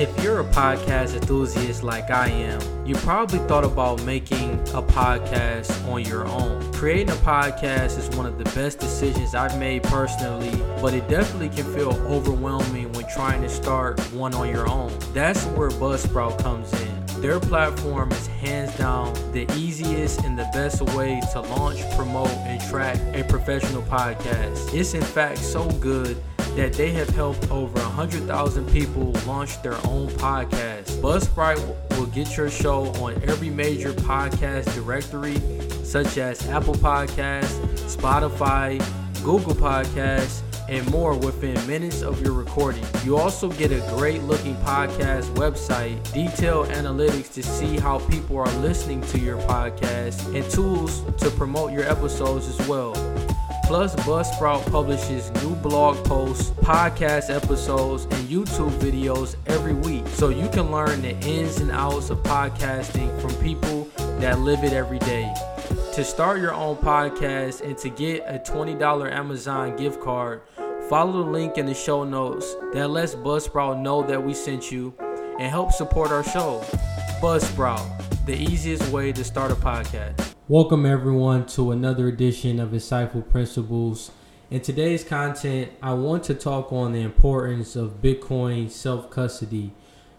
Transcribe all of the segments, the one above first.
If you're a podcast enthusiast like I am, you probably thought about making a podcast on your own. Creating a podcast is one of the best decisions I've made personally, but it definitely can feel overwhelming when trying to start one on your own. That's where Buzzsprout comes in. Their platform is hands down the easiest and the best way to launch, promote, and track a professional podcast. It's in fact so good that they have helped over 100,000 people launch their own podcasts. Buzzsprout will get your show on every major podcast directory, such as Apple Podcasts, Spotify, Google Podcasts, and more within minutes of your recording. You also get a great looking podcast website, detailed analytics to see how people are listening to your podcast, and tools to promote your episodes as well. Plus, Buzzsprout publishes new blog posts, podcast episodes, and YouTube videos every week, so you can learn the ins and outs of podcasting from people that live it every day. To start your own podcast and to get a $20 Amazon gift card, follow the link in the show notes that lets Buzzsprout know that we sent you and help support our show. Buzzsprout, the easiest way to start a podcast. Welcome everyone to another edition of Insightful Principles. In today's content, I want to talk on the importance of Bitcoin self-custody.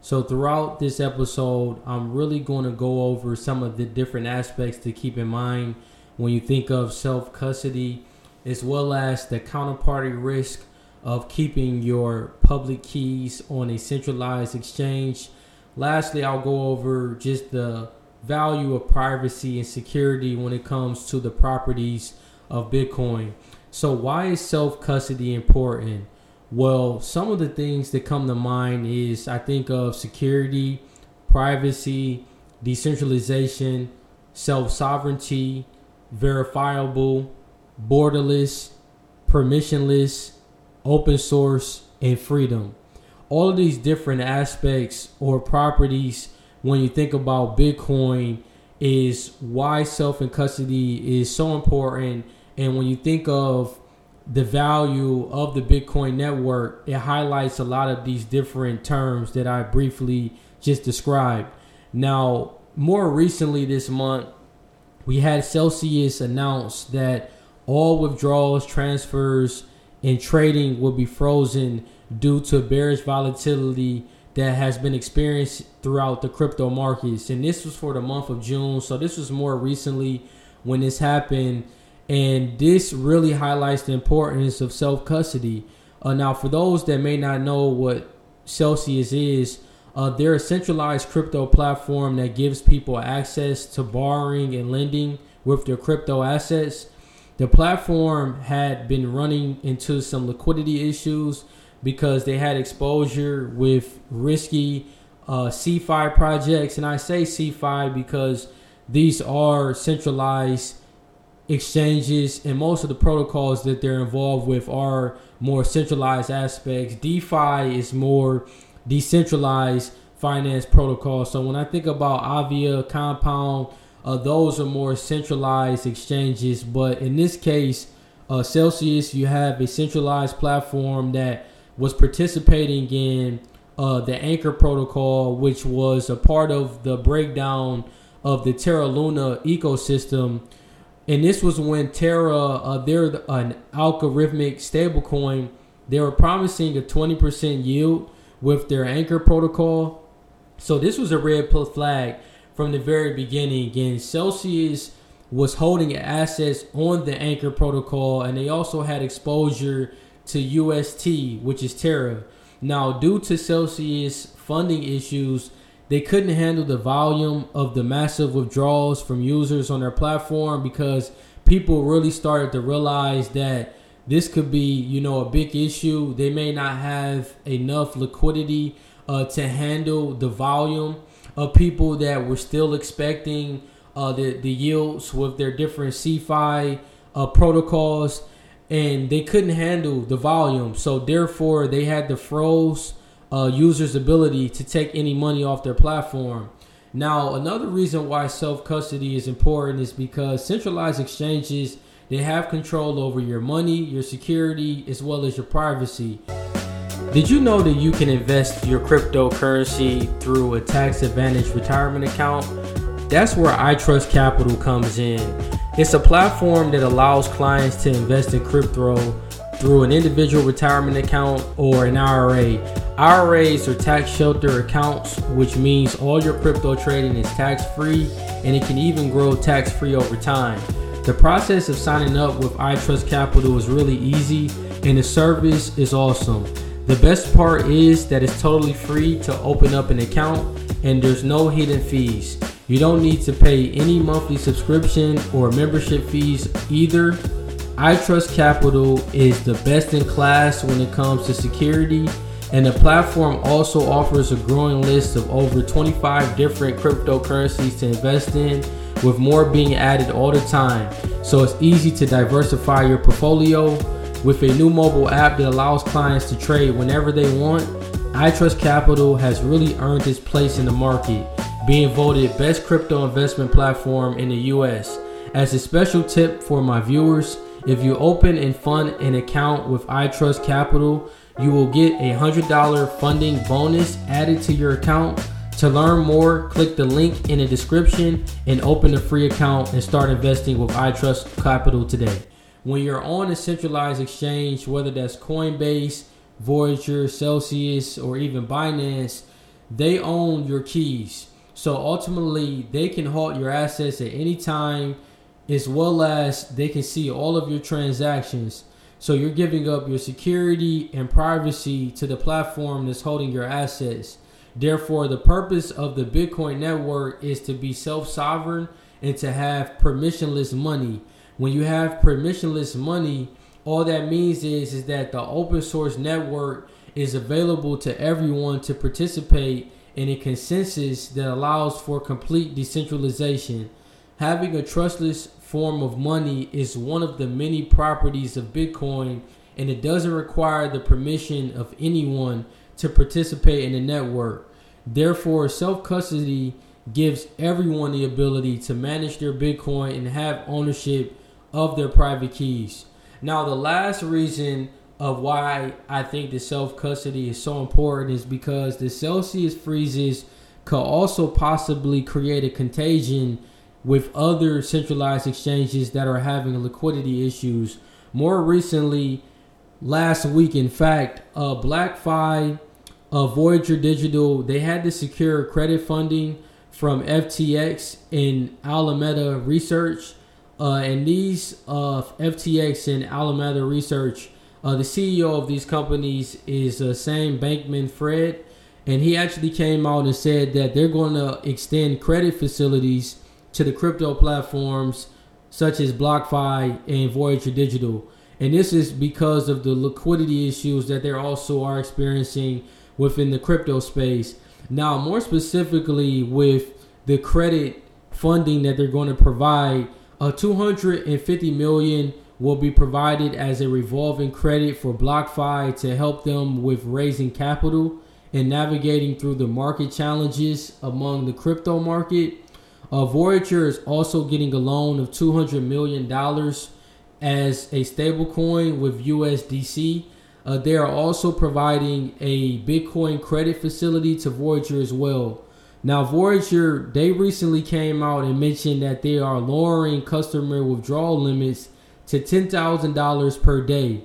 So throughout this episode, I'm really going to go over some of the different aspects to keep in mind when you think of self-custody, as well as the counterparty risk of keeping your public keys on a centralized exchange. Lastly, I'll go over just the value of privacy and security when it comes to the properties of Bitcoin. So why is self-custody important? Well, some of the things that come to mind is I think of security, privacy, decentralization, self-sovereignty, verifiable, borderless, permissionless, open source, and freedom. All of these different aspects or properties when you think about Bitcoin is why self and custody is so important. And when you think of the value of the Bitcoin network, it highlights a lot of these different terms that I briefly just described. Now, more recently this month, we had Celsius announce that all withdrawals, transfers, and trading will be frozen due to bearish volatility that has been experienced throughout the crypto markets. And this was for the month of June. So this was more recently when this happened. And this really highlights the importance of self-custody. Now, for those that may not know what Celsius is, they're a centralized crypto platform that gives people access to borrowing and lending with their crypto assets. The platform had been running into some liquidity issues because they had exposure with risky CeFi projects. And I say CeFi because these are centralized exchanges, and most of the protocols that they're involved with are more centralized aspects. DeFi is more decentralized finance protocol. So when I think about Aave, Compound, those are more centralized exchanges. But in this case, Celsius, you have a centralized platform that was participating in the Anchor Protocol, which was a part of the breakdown of the Terra Luna ecosystem. And this was when Terra, they're an algorithmic stablecoin. They were promising a 20% yield with their Anchor Protocol. So this was a red flag from the very beginning. And Celsius was holding assets on the Anchor Protocol, and they also had exposure to UST, which is Terra. Now, due to Celsius funding issues, they couldn't handle the volume of the massive withdrawals from users on their platform because people really started to realize that this could be, you know, a big issue. They may not have enough liquidity to handle the volume of people that were still expecting the yields with their different CeFi protocols, and they couldn't handle the volume. So therefore, they had to froze users' ability to take any money off their platform. Now, another reason why self-custody is important is because centralized exchanges, they have control over your money, your security, as well as your privacy. Did you know that you can invest your cryptocurrency through a tax-advantaged retirement account? That's where iTrust Capital comes in. It's a platform that allows clients to invest in crypto through an individual retirement account or an IRA. IRAs are tax shelter accounts, which means all your crypto trading is tax-free and it can even grow tax-free over time. The process of signing up with iTrust Capital is really easy and the service is awesome. The best part is that it's totally free to open up an account and there's no hidden fees. You don't need to pay any monthly subscription or membership fees either. iTrust Capital is the best in class when it comes to security, and the platform also offers a growing list of over 25 different cryptocurrencies to invest in, with more being added all the time. So it's easy to diversify your portfolio. With a new mobile app that allows clients to trade whenever they want, iTrust Capital has really earned its place in the market, being voted best crypto investment platform in the US. As a special tip for my viewers, if you open and fund an account with iTrust Capital, you will get a $100 funding bonus added to your account. To learn more, click the link in the description and open a free account and start investing with iTrust Capital today. When you're on a centralized exchange, whether that's Coinbase, Voyager, Celsius, or even Binance, they own your keys. So ultimately, they can halt your assets at any time, as well as they can see all of your transactions. So you're giving up your security and privacy to the platform that's holding your assets. Therefore, the purpose of the Bitcoin network is to be self-sovereign and to have permissionless money. When you have permissionless money, all that means is that the open source network is available to everyone to participate in a consensus that allows for complete decentralization. Having a trustless form of money is one of the many properties of Bitcoin, and it doesn't require the permission of anyone to participate in the network. Therefore, self-custody gives everyone the ability to manage their Bitcoin and have ownership of their private keys. Now, the last reason of why I think the self-custody is so important is because the Celsius freezes could also possibly create a contagion with other centralized exchanges that are having liquidity issues. More recently, last week, in fact, BlockFi, Voyager Digital, they had to secure credit funding from FTX and Alameda Research. And these FTX and Alameda Research, the CEO of these companies is the same Bankman-Fried. And he actually came out and said that they're going to extend credit facilities to the crypto platforms such as BlockFi and Voyager Digital. And this is because of the liquidity issues that they also are experiencing within the crypto space. Now, more specifically with the credit funding that they're going to provide, $250 million will be provided as a revolving credit for BlockFi to help them with raising capital and navigating through the market challenges among the crypto market. Voyager is also getting a loan of $200 million as a stablecoin with USDC. They are also providing a Bitcoin credit facility to Voyager as well. Now, Voyager, they recently came out and mentioned that they are lowering customer withdrawal limits to $10,000 per day.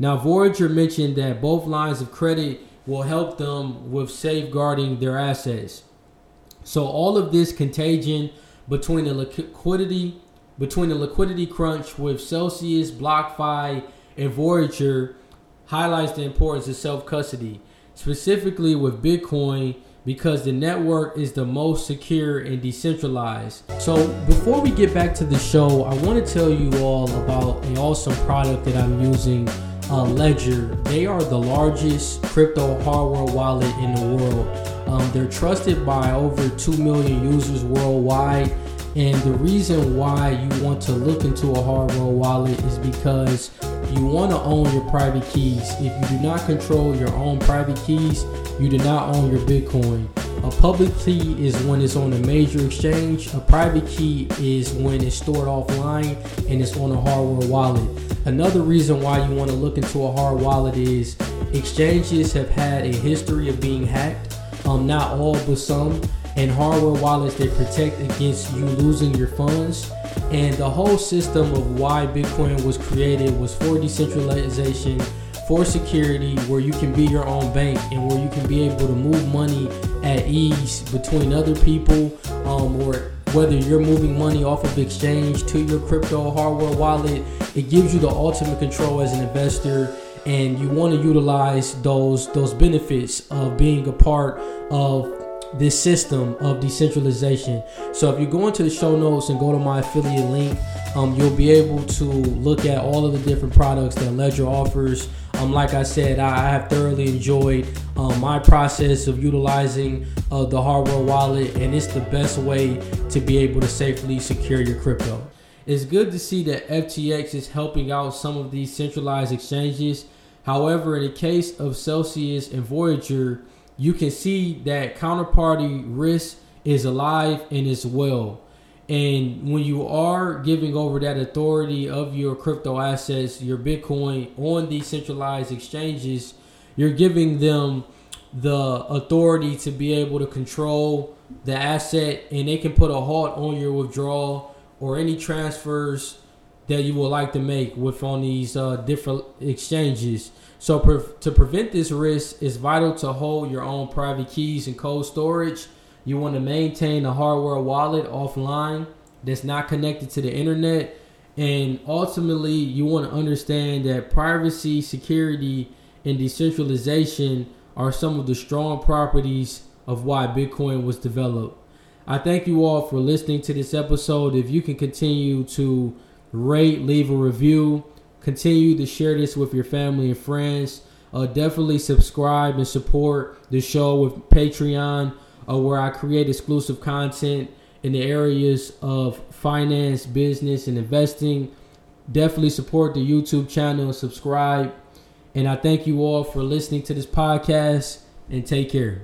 Now, Voyager mentioned that both lines of credit will help them with safeguarding their assets. So all of this contagion between the liquidity crunch with Celsius, BlockFi, and Voyager highlights the importance of self-custody, specifically with Bitcoin, because the network is the most secure and decentralized. So before we get back to the show, I want to tell you all about an awesome product that I'm using, Ledger. They are the largest crypto hardware wallet in the world. They're trusted by over 2 million users worldwide. And the reason why you want to look into a hardware wallet is because you want to own your private keys. If you do not control your own private keys, you do not own your Bitcoin. A public key is when it's on a major exchange. A private key is when it's stored offline and it's on a hardware wallet. Another reason why you want to look into a hard wallet is Exchanges have had a history of being hacked, not all but some, and hardware wallets that protect against you losing your funds. And the whole system of why Bitcoin was created was for decentralization, for security, where you can be your own bank and where you can be able to move money at ease between other people, or whether you're moving money off of exchange to your crypto hardware wallet. It gives you the ultimate control as an investor, and you want to utilize those benefits of being a part of this system of decentralization. So if you go into the show notes and go to my affiliate link, you'll be able to look at all of the different products that Ledger offers. Like I said, I have thoroughly enjoyed my process of utilizing the hardware wallet, and it's the best way to be able to safely secure your crypto. It's good to see that FTX is helping out some of these centralized exchanges. However, in the case of Celsius and Voyager, you can see that counterparty risk is alive and is well. And when you are giving over that authority of your crypto assets, your Bitcoin, on these centralized exchanges, you're giving them the authority to be able to control the asset, and they can put a halt on your withdrawal or any transfers that you would like to make with on these different exchanges. So to prevent this risk, it's vital to hold your own private keys and cold storage. You want to maintain a hardware wallet offline that's not connected to the internet. And ultimately, you want to understand that privacy, security, and decentralization are some of the strong properties of why Bitcoin was developed. I thank you all for listening to this episode. If you can continue to rate, leave a review, continue to share this with your family and friends. Definitely subscribe and support the show with Patreon, where I create exclusive content in the areas of finance, business, and investing. Definitely support the YouTube channel and subscribe. And I thank you all for listening to this podcast, and take care.